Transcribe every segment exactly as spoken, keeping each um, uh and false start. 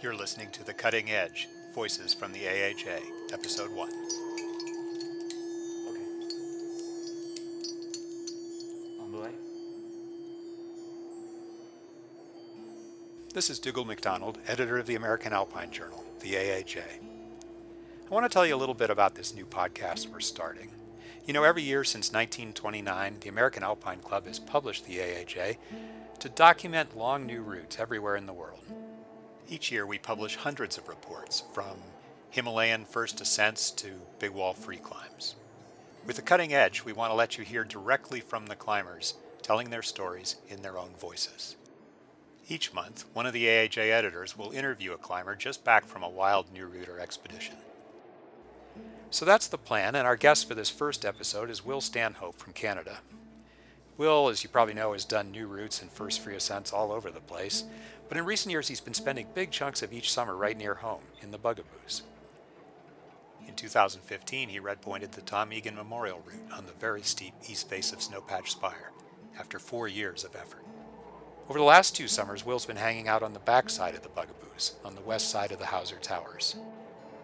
You're listening to The Cutting Edge, Voices from the A H A, Episode one. Okay. On the way. This is Dougal McDonald, editor of the American Alpine Journal, the A H A. I want to tell you a little bit about this new podcast we're starting. You know, every year since nineteen twenty-nine, the American Alpine Club has published the A H A to document long new routes everywhere in the world. Each year, we publish hundreds of reports, from Himalayan first ascents to Big Wall free climbs. With The Cutting Edge, we want to let you hear directly from the climbers, telling their stories in their own voices. Each month, one of the A H A editors will interview a climber just back from a wild new route or expedition. So that's the plan, and our guest for this first episode is Will Stanhope from Canada. Will, as you probably know, has done new routes and first free ascents all over the place, but in recent years he's been spending big chunks of each summer right near home, in the Bugaboos. In two thousand fifteen, he red-pointed the Tom Egan Memorial Route on the very steep east face of Snowpatch Spire, after four years of effort. Over the last two summers, Will's been hanging out on the back side of the Bugaboos, on the west side of the Howser Towers.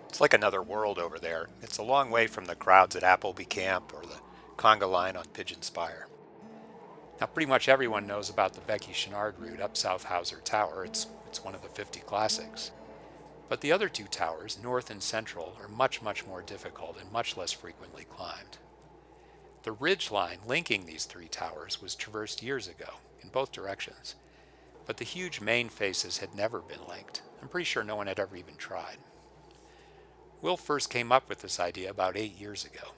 It's like another world over there. It's a long way from the crowds at Appleby Camp or the conga line on Pigeon Spire. Now, pretty much everyone knows about the Becky Chouinard route up South Howser Tower. It's, it's one of the fifty classics. But the other two towers, north and central, are much, much more difficult and much less frequently climbed. The ridge line linking these three towers was traversed years ago in both directions, but the huge main faces had never been linked. I'm pretty sure no one had ever even tried. Will first came up with this idea about eight years ago.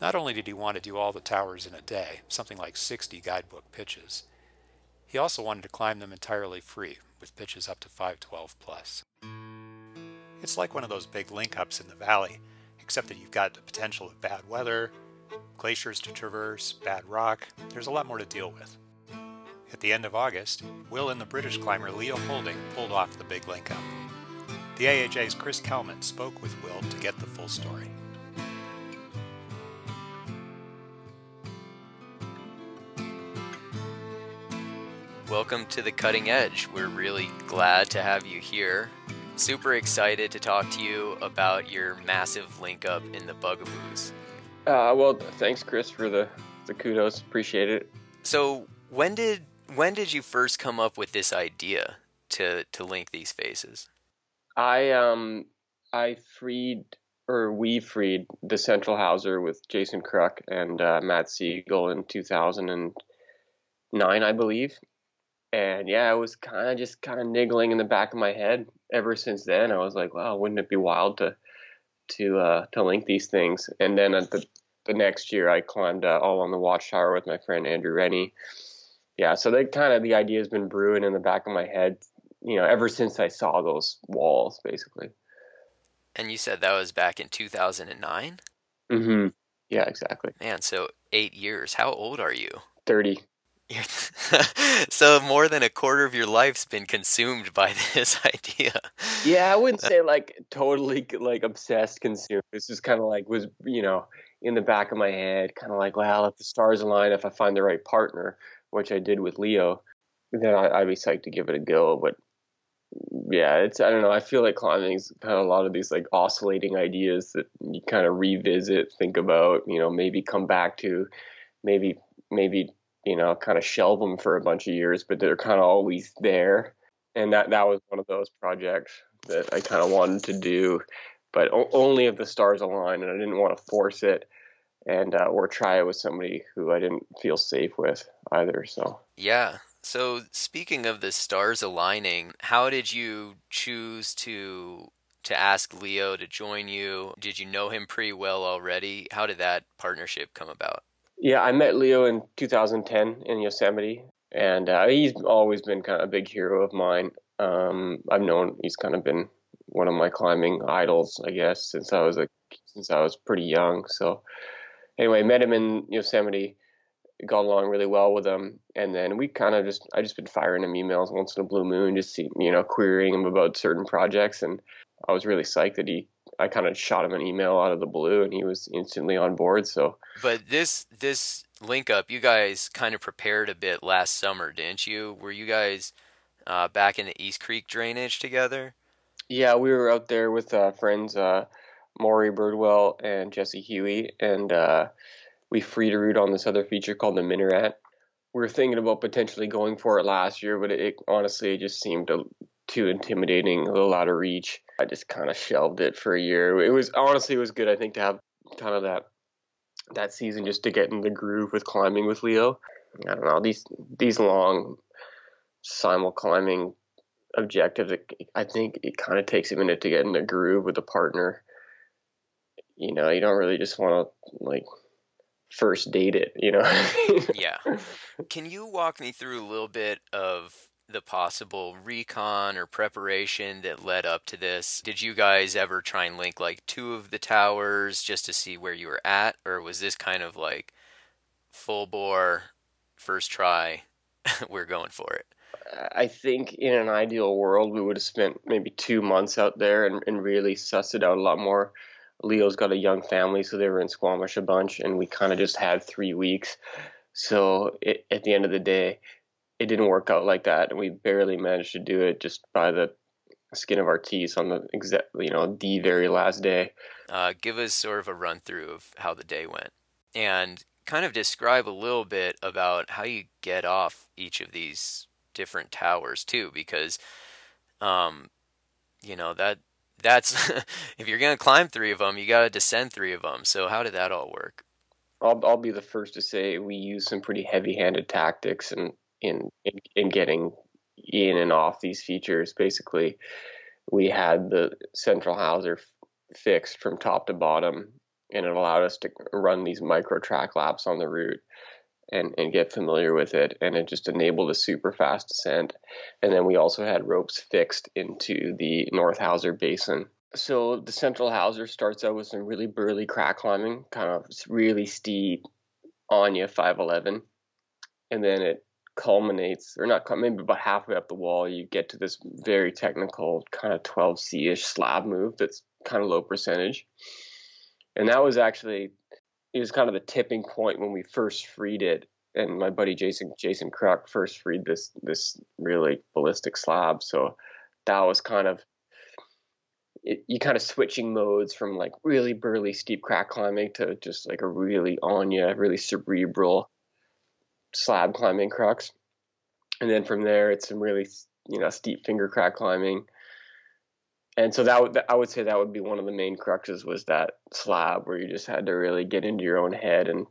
Not only did he want to do all the towers in a day, something like sixty guidebook pitches, he also wanted to climb them entirely free, with pitches up to five twelve plus. It's like one of those big link-ups in the valley, except that you've got the potential of bad weather, glaciers to traverse, bad rock. There's a lot more to deal with. At the end of August, Will and the British climber Leo Houlding pulled off the big link-up. The A H A's Chris Kalman spoke with Will to get the full story. Welcome to The Cutting Edge. We're really glad to have you here. Super excited to talk to you about your massive link up in the Bugaboos. Uh, well, thanks, Chris, for the, the kudos. Appreciate it. So when did when did you first come up with this idea to, to link these faces? I um I freed or we freed the Central Howser with Jason Kruk and uh, Matt Siegel in two thousand nine, I believe. And yeah, I was kind of just kind of niggling in the back of my head ever since then. I was like, wow, wouldn't it be wild to to uh, to link these things? And then at the, the next year, I climbed uh, All along the Watchtower with my friend Andrew Rennie. Yeah, so that kind of the idea has been brewing in the back of my head, you know, ever since I saw those walls, basically. And you said that was back in two thousand nine? Mm-hmm. Yeah, exactly. Man, so eight years. How old are you? thirty. So more than a quarter of your life's been consumed by this idea. Yeah, I wouldn't say like totally like obsessed consumed. This is kind of like was, you know, in the back of my head, kind of like, well, if the stars align, if I find the right partner, which I did with Leo, then I, I'd be psyched to give it a go. But yeah, it's, I don't know. I feel like climbing is kind of a lot of these like oscillating ideas that you kind of revisit, think about, you know, maybe come back to, maybe, maybe, you know, kind of shelve them for a bunch of years, but they're kind of always there. And that, that was one of those projects that I kind of wanted to do, but o- only if the stars align, and I didn't want to force it and uh, or try it with somebody who I didn't feel safe with either. So yeah. So speaking of the stars aligning, how did you choose to to ask Leo to join you? Did you know him pretty well already? How did that partnership come about? Yeah, I met Leo in two thousand ten in Yosemite, and uh, he's always been kind of a big hero of mine. Um, I've known he's kind of been one of my climbing idols, I guess, since I was a, since I was pretty young. So anyway, met him in Yosemite, got along really well with him, and then we kind of just, I just been firing him emails once in a blue moon, just see, you know, querying him about certain projects, and I was really psyched that he. I kind of shot him an email out of the blue, and he was instantly on board. So, but this this link up, you guys kind of prepared a bit last summer, didn't you? Were you guys uh, back into East Creek drainage together? Yeah, we were out there with uh, friends uh, Maury Birdwell and Jesse Huey, and uh, we freed a route on this other feature called the Minaret. We were thinking about potentially going for it last year, but it, it honestly just seemed a, too intimidating, a little out of reach. I just kind of shelved it for a year. It was honestly, it was good, I think, to have kind of that that season just to get in the groove with climbing with Leo. I don't know, these these long simul climbing objectives, I think it kind of takes a minute to get in the groove with a partner. You know, you don't really just want to, like, first date it, you know? Yeah. Can you walk me through a little bit of the possible recon or preparation that led up to this? Did you guys ever try and link, like, two of the towers just to see where you were at? Or was this kind of, like, full bore, first try, we're going for it? I think in an ideal world, we would have spent maybe two months out there and, and really sussed it out a lot more. Leo's got a young family, so they were in Squamish a bunch, and we kind of just had three weeks. So it, at the end of the day, it didn't work out like that, and we barely managed to do it just by the skin of our teeth on the exact, you know, the very last day. Uh, give us sort of a run through of how the day went, and kind of describe a little bit about how you get off each of these different towers too, because, um, you know, that that's if you're gonna climb three of them, you gotta descend three of them. So how did that all work? I'll I'll be the first to say we used some pretty heavy-handed tactics and. In, in in getting in and off these features. Basically, we had the central Howser f- fixed from top to bottom, and it allowed us to run these micro track laps on the route and, and get familiar with it, and it just enabled a super fast descent. And then we also had ropes fixed into the North Howser Basin. So the central Howser starts out with some really burly crack climbing, kind of really steep Anya five eleven, and then it culminates, or not, maybe about halfway up the wall, you get to this very technical kind of twelve C-ish slab move that's kind of low percentage. And that was actually, it was kind of the tipping point when we first freed it. And my buddy Jason Jason Kruk first freed this this really ballistic slab. So that was kind of, it, you kind of switching modes from like really burly steep crack climbing to just like a really Anya, really cerebral slab climbing crux. And then from there, it's some really, you know, steep finger crack climbing. And so that would, I would say that would be one of the main cruxes, was that slab where you just had to really get into your own head and,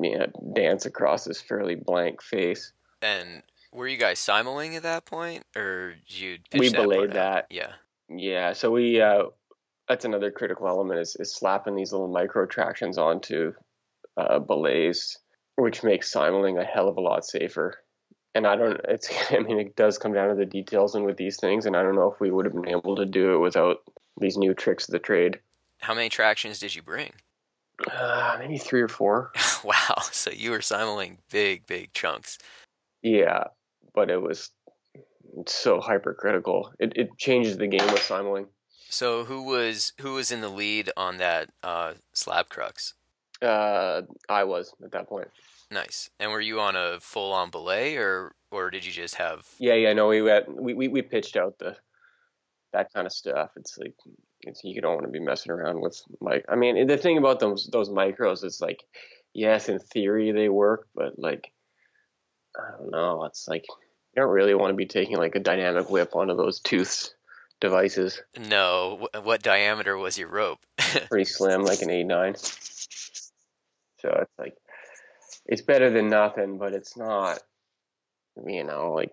you know, dance across this fairly blank face. And were you guys simuling at that point, or you we that belayed that out? yeah yeah so we uh that's another critical element, is, is slapping these little micro tractions onto uh belays, which makes simuling a hell of a lot safer. And I don't, it's, I mean, it does come down to the details and with these things, and I don't know if we would have been able to do it without these new tricks of the trade. How many tractions did you bring? Uh, maybe three or four. Wow, so you were simuling big, big chunks. Yeah, but it was it's so hypercritical. It it changes the game with simuling. So who was, who was in the lead on that uh, slab crux? Uh, I was at that point. Nice. And were you on a full-on belay, or or did you just have? Yeah, yeah. No, we went, we, we we pitched out the that kind of stuff. It's like it's, you don't want to be messing around with like. I mean, the thing about those those micros is like, yes, in theory they work, but like, I don't know. It's like you don't really want to be taking like a dynamic whip onto those tooths devices. No. What diameter was your rope? Pretty slim, like an eight nine. So it's like, it's better than nothing, but it's not, you know, like,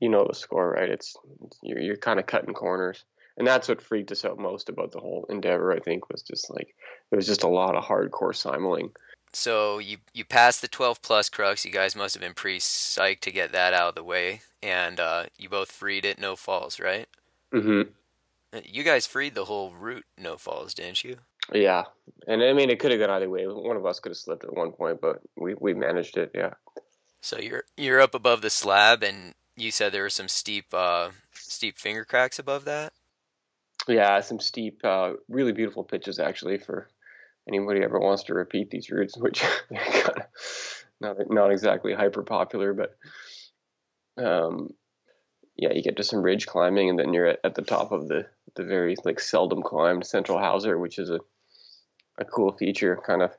you know the score, right? It's, it's you're, you're kind of cutting corners. And that's what freaked us out most about the whole endeavor, I think, was just like, it was just a lot of hardcore simuling. So you, you passed the twelve plus crux. You guys must have been pretty psyched to get that out of the way. And uh, you both freed it, no falls, right? Mm-hmm. You guys freed the whole route, no falls, didn't you? Yeah, and I mean, it could have gone either way. One of us could have slipped at one point, but we, we managed it, yeah. So you're you're up above the slab, and you said there were some steep uh, steep finger cracks above that? Yeah, some steep, uh, really beautiful pitches, actually, for anybody who ever wants to repeat these routes, which are not, not exactly hyper-popular, but um, yeah, you get to some ridge climbing, and then you're at, at the top of the, the very like seldom climbed Central Howser, which is a, a cool feature, kind of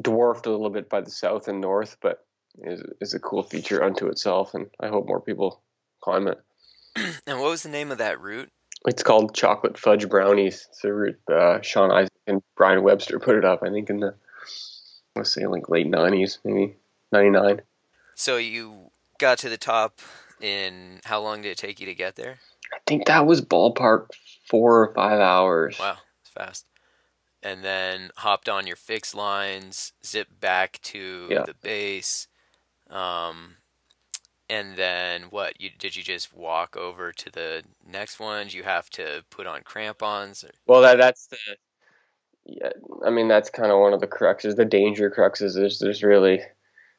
dwarfed a little bit by the south and north, but is is a cool feature unto itself, and I hope more people climb it. And what was the name of that route? It's called Chocolate Fudge Brownies. It's a route uh, Sean Isaac and Brian Webster put it up, I think, in the, let's say, like late nineties, maybe ninety-nine. So you got to the top in, how long did it take you to get there? I think that was ballpark four or five hours. Wow, it's fast. And then hopped on your fixed lines, zipped back to yeah. the base, um... And then what? You, did you just walk over to the next one? Do you have to put on crampons? Or? Well, that that's the. Yeah, I mean that's kind of one of the cruxes, the danger cruxes. There's there's really,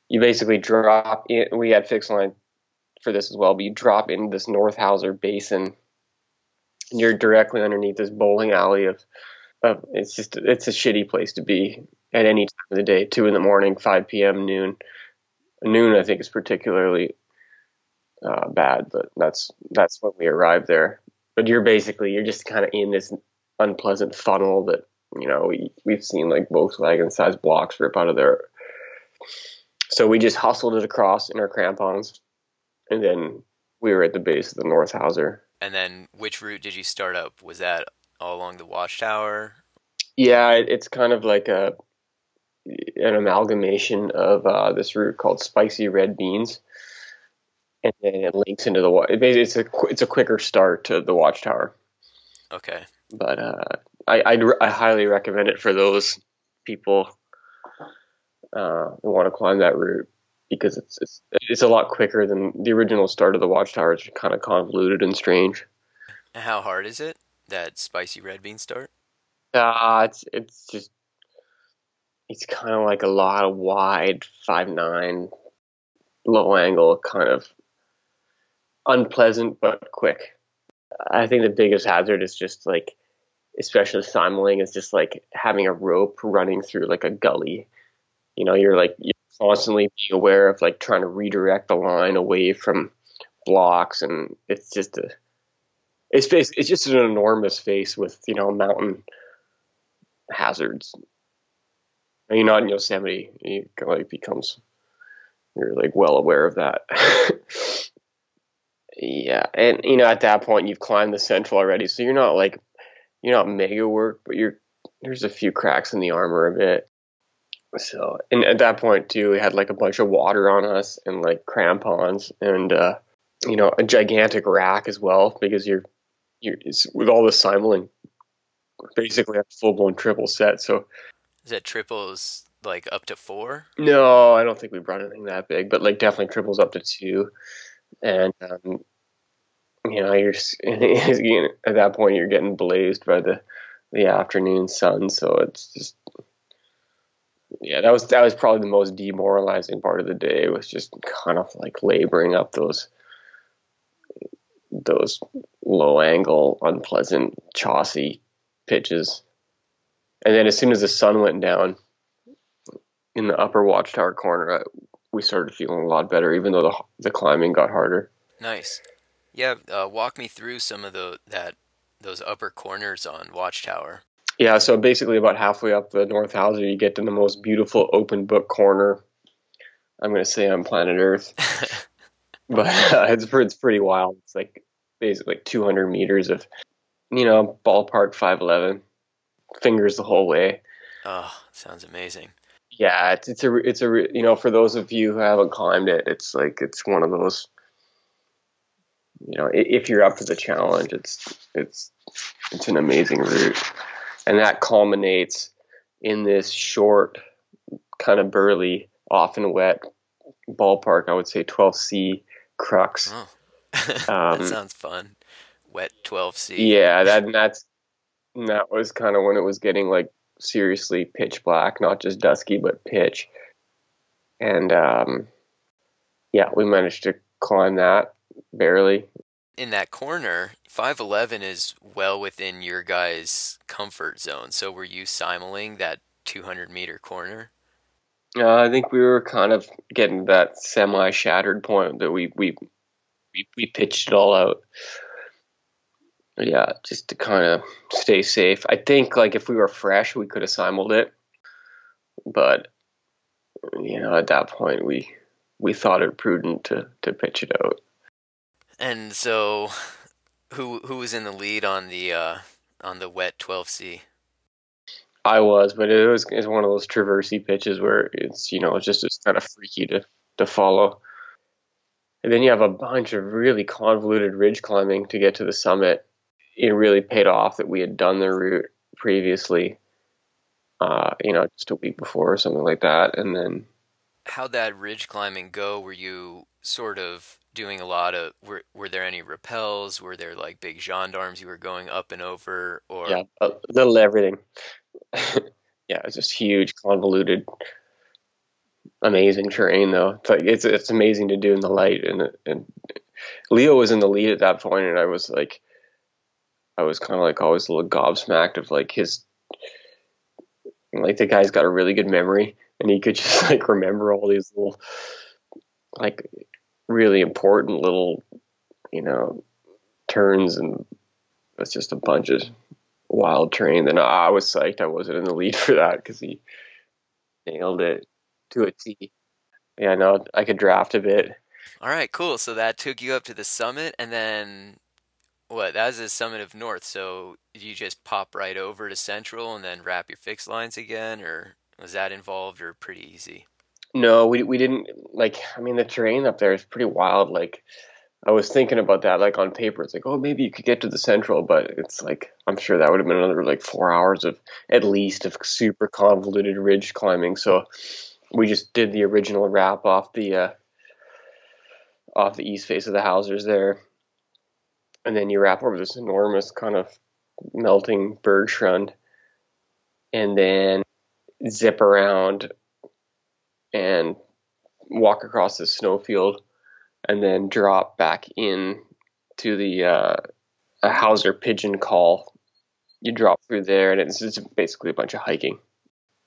you basically drop in. We had fixed line for this as well, but you drop into this North Howser Basin, and you're directly underneath this bowling alley of, of it's just it's a shitty place to be at any time of the day. Two in the morning, five p.m., noon, noon I think is particularly. Uh, bad, but that's that's when we arrived there. But you're basically you're just kind of in this unpleasant funnel that, you know, we we've seen like Volkswagen sized blocks rip out of there. So we just hustled it across in our crampons, and then we were at the base of the North Howser. And then, which route did you start up? Was that all along the Watchtower? Yeah, it, it's kind of like a an amalgamation of uh, this route called Spicy Red Beans. And then it links into the it's a it's a quicker start to the Watchtower. Okay, but uh, I I'd, I highly recommend it for those people uh, who want to climb that route, because it's it's it's a lot quicker than the original start of the Watchtower. It's kind of convoluted and strange. How hard is it, that Spicy Red Bean start? Ah, uh, it's it's just it's kind of like a lot of wide five nine low angle kind of. Unpleasant but quick. I think the biggest hazard is just like, especially simling, is just like having a rope running through like a gully. You know, you're like you're constantly being aware of like trying to redirect the line away from blocks, and it's just a it's basically, it's just an enormous face with, you know, mountain hazards. When you're not in Yosemite, it like becomes you're like well aware of that. Yeah, and you know at that point you've climbed the central already, so you're not like you're not mega work, but you're there's a few cracks in the armor a bit. So, and at that point too, we had like a bunch of water on us and like crampons and uh, you know a gigantic rack as well, because you're you're it's, with all the simling, basically a full blown triple set. So is that triples like up to four? No, I don't think we brought anything that big, but like definitely triples up to two. And, um, you know, you're at that point you're getting blazed by the, the afternoon sun. So it's just, yeah, that was, that was probably the most demoralizing part of the day, was just kind of like laboring up those, those low angle, unpleasant, chossy pitches. And then as soon as the sun went down in the upper Watchtower corner, I, we started feeling a lot better, even though the the climbing got harder. Nice. Yeah, uh, walk me through some of the that those upper corners on Watchtower. Yeah, so basically about halfway up the North Howser, you get to the most beautiful open book corner, I'm going to say, on planet Earth. But uh, it's, it's pretty wild. It's like basically like two hundred meters of, you know, ballpark five eleven, fingers the whole way. Oh, sounds amazing. Yeah, it's it's a it's a you know for those of you who haven't climbed it, it's like it's one of those, you know, if you're up to the challenge, it's it's it's an amazing route, and that culminates in this short, kind of burly, often wet ballpark. I would say twelve C crux. Oh. um, that sounds fun. Wet twelve C. Yeah, that and that's and that was kind of when it was getting like. Seriously pitch black, not just dusky but pitch, and um yeah we managed to climb that barely. In that corner, five eleven is well within your guys' comfort zone, so were you simuling that two hundred meter corner? uh, I think we were kind of getting to that semi shattered point that we we we, we pitched it all out. Yeah, just to kind of stay safe. I think, like, if we were fresh, we could have simuled it. But, you know, at that point, we we thought it prudent to, to pitch it out. And so, who who was in the lead on the uh, on the wet twelve C? I was, but it was it's one of those traversy pitches where it's, you know, it's just it's kind of freaky to, to follow. And then you have a bunch of really convoluted ridge climbing to get to the summit. It really paid off that we had done the route previously, uh, you know, just a week before or something like that. And then, how'd that ridge climbing go? Were you sort of doing a lot of, were were there any rappels? Were there like big gendarmes you were going up and over? Or yeah, a little everything. Yeah, it's just huge, convoluted, amazing terrain though. It's like it's it's amazing to do in the light. And and Leo was in the lead at that point, and I was like, I was kind of like always a little gobsmacked of like his, like the guy's got a really good memory, and he could just like remember all these little, like really important little, you know, turns, and it's just a bunch of wild terrain. Then I was psyched I wasn't in the lead for that because he nailed it to a T. Yeah, no, I could draft a bit. All right, cool. So that took you up to the summit, and then what? That was the summit of north. So did you just pop right over to central and then wrap your fixed lines again, or was that involved or pretty easy? No, we we didn't. Like, I mean, the terrain up there is pretty wild. Like, I was thinking about that. Like on paper, it's like, oh, maybe you could get to the central, but it's like I'm sure that would have been another like four hours of at least of super convoluted ridge climbing. So we just did the original wrap off the uh, off the east face of the Housers there, and then you wrap over this enormous kind of melting bergschrund, and then zip around and walk across the snowfield, and then drop back in to the uh, Howser Pigeon Call. You drop through there, and it's, it's basically a bunch of hiking.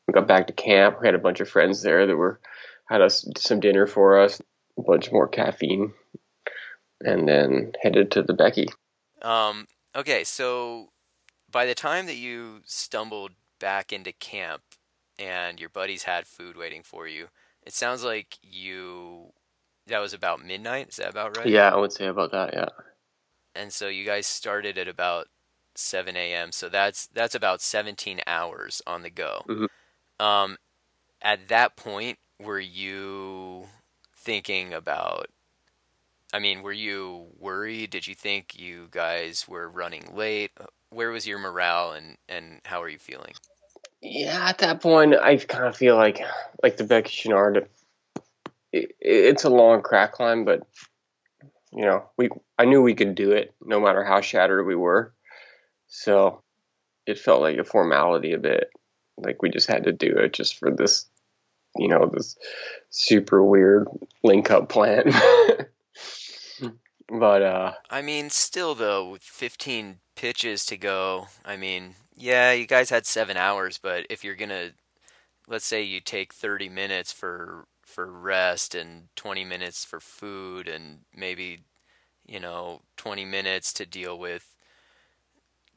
We got back to camp. We had a bunch of friends there that were had us some dinner for us, a bunch more caffeine, and then headed to the Becky. Um, okay, so by the time that you stumbled back into camp and your buddies had food waiting for you, it sounds like you... that was about midnight. Is that about right? Yeah, I would say about that. Yeah. And so you guys started at about seven a.m. So that's that's about seventeen hours on the go. Mm-hmm. Um, at that point, were you thinking about? I mean, were you worried? Did you think you guys were running late? Where was your morale, and, and how are you feeling? Yeah, at that point, I kind of feel like like the Becky Chouinard. It's a long crack climb, but you know, we I knew we could do it no matter how shattered we were. So it felt like a formality a bit, like we just had to do it just for this, you know, this super weird link up plan. But uh, I mean, still though, with fifteen pitches to go, I mean, yeah, you guys had seven hours, but if you're gonna, let's say you take thirty minutes for for rest and twenty minutes for food and maybe, you know, twenty minutes to deal with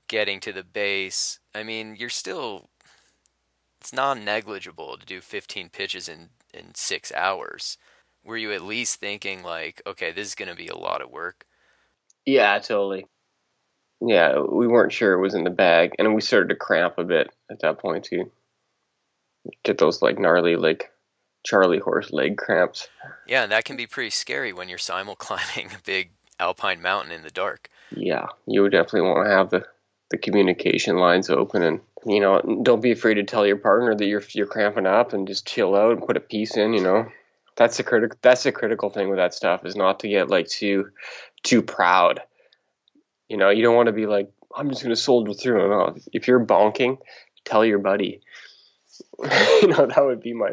getting to the base. I mean, you're still, it's non-negligible to do fifteen pitches in, in six hours. Were you at least thinking like, okay, this is going to be a lot of work? Yeah, totally. Yeah, we weren't sure it was in the bag, and we started to cramp a bit at that point too. Get those like gnarly, like, Charlie horse leg cramps. Yeah, and that can be pretty scary when you're simul climbing a big alpine mountain in the dark. Yeah, you would definitely want to have the, the communication lines open, and you know, don't be afraid to tell your partner that you're you're cramping up, and just chill out and put a piece in. You know, that's the critical that's the critical thing with that stuff is not to get like too too proud. You know, you don't want to be like, I'm just going to soldier through. No, if you're bonking, tell your buddy. You know, that would be my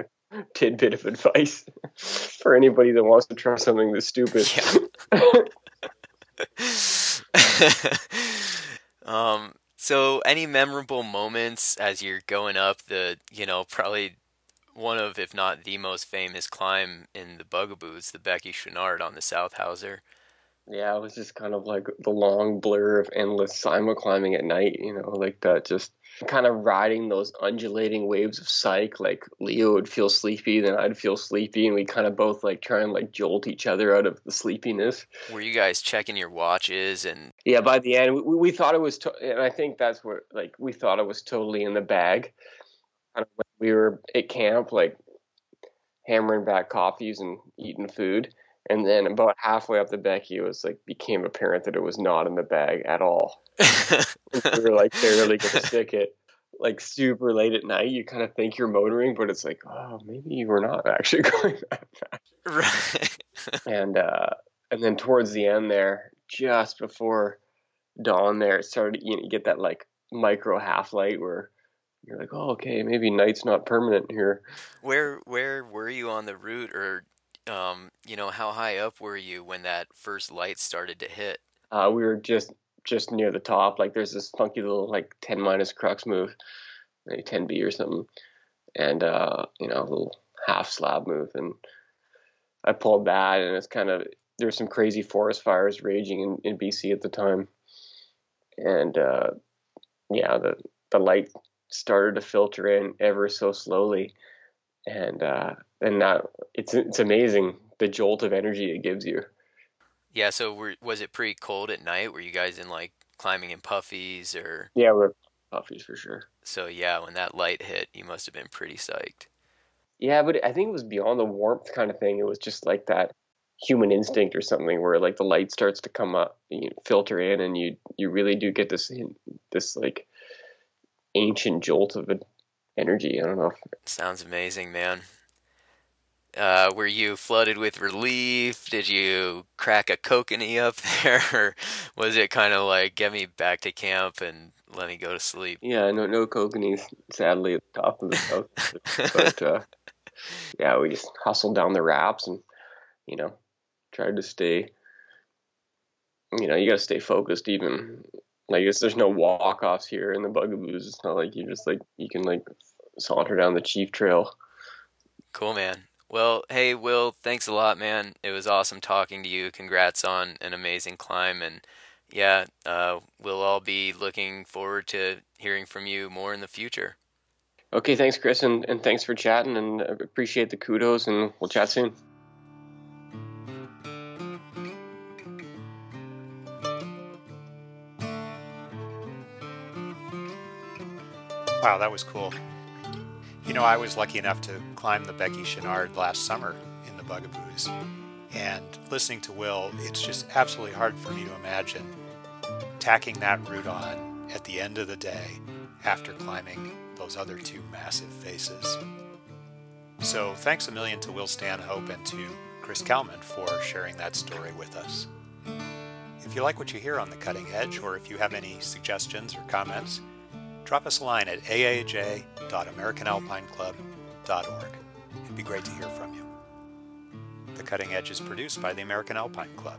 tidbit of advice for anybody that wants to try something this stupid. Yeah. um, so any memorable moments as you're going up the, you know, probably one of, if not the most famous climb in the Bugaboos, the Becky Chouinard on the South Howser? Yeah, it was just kind of like the long blur of endless simul-climbing at night, you know, like that, just kind of riding those undulating waves of psych. Like Leo would feel sleepy, then I'd feel sleepy, and we kind of both like try and like jolt each other out of the sleepiness. Were you guys checking your watches? And yeah, by the end we, we thought it was to- and I think that's where like we thought it was totally in the bag. Kind of when we were at camp, like hammering back coffees and eating food. And then about halfway up the Becky, it was like became apparent that it was not in the bag at all. We were like barely going to stick it. Like super late at night, you kind of think you're motoring, but it's like, oh, maybe you were not actually going that fast. Right. And uh, and then towards the end there, just before dawn, there it started. You know, you get that like micro half light where you're like, oh, okay, maybe night's not permanent here. Where where were you on the route, or? Um, you know, how high up were you when that first light started to hit? Uh, we were just, just near the top. Like there's this funky little like ten minus crux move, maybe ten B or something. And, uh, you know, a little half slab move. And I pulled that, and it's kind of, there's some crazy forest fires raging in, in B C at the time. And, uh, yeah, the, the light started to filter in ever so slowly. And, uh, and that it's, it's amazing the jolt of energy it gives you. Yeah. So were, was it pretty cold at night? Were you guys in like climbing in puffies or? Yeah, we're puffies for sure. So yeah, when that light hit, you must've been pretty psyched. Yeah. But I think it was beyond the warmth kind of thing. It was just like that human instinct or something where like the light starts to come up, you know, filter in, and you, you really do get this, this like ancient jolt of it. Energy. I don't know. Sounds amazing, man. Uh, were you flooded with relief? Did you crack a kokanee up there? Or was it kind of like, get me back to camp and let me go to sleep? Yeah, no, no kokanees, sadly, at the top of the house. But uh, yeah, we just hustled down the wraps and, you know, tried to stay, you know, you got to stay focused even. Like, I guess there's no walk-offs here in the Bugaboos. It's not like you just, like, you can, like, saunter down the Chief Trail. Cool, man. Well, hey, Will, thanks a lot, man. It was awesome talking to you. Congrats on an amazing climb. And, yeah, uh, we'll all be looking forward to hearing from you more in the future. Okay, thanks, Chris, and, and thanks for chatting. And I appreciate the kudos, and we'll chat soon. Wow, that was cool. You know, I was lucky enough to climb the Becky Chouinard last summer in the Bugaboos. And listening to Will, it's just absolutely hard for me to imagine tacking that route on at the end of the day after climbing those other two massive faces. So thanks a million to Will Stanhope and to Chris Kalman for sharing that story with us. If you like what you hear on The Cutting Edge, or if you have any suggestions or comments, drop us a line at a a j dot american alpine club dot org. It'd be great to hear from you. The Cutting Edge is produced by the American Alpine Club.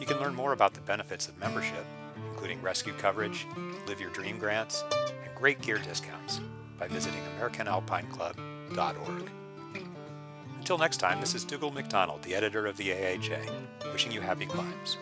You can learn more about the benefits of membership, including rescue coverage, Live Your Dream grants, and great gear discounts by visiting american alpine club dot org. Until next time, this is Dougal McDonald, the editor of the A A J, wishing you happy climbs.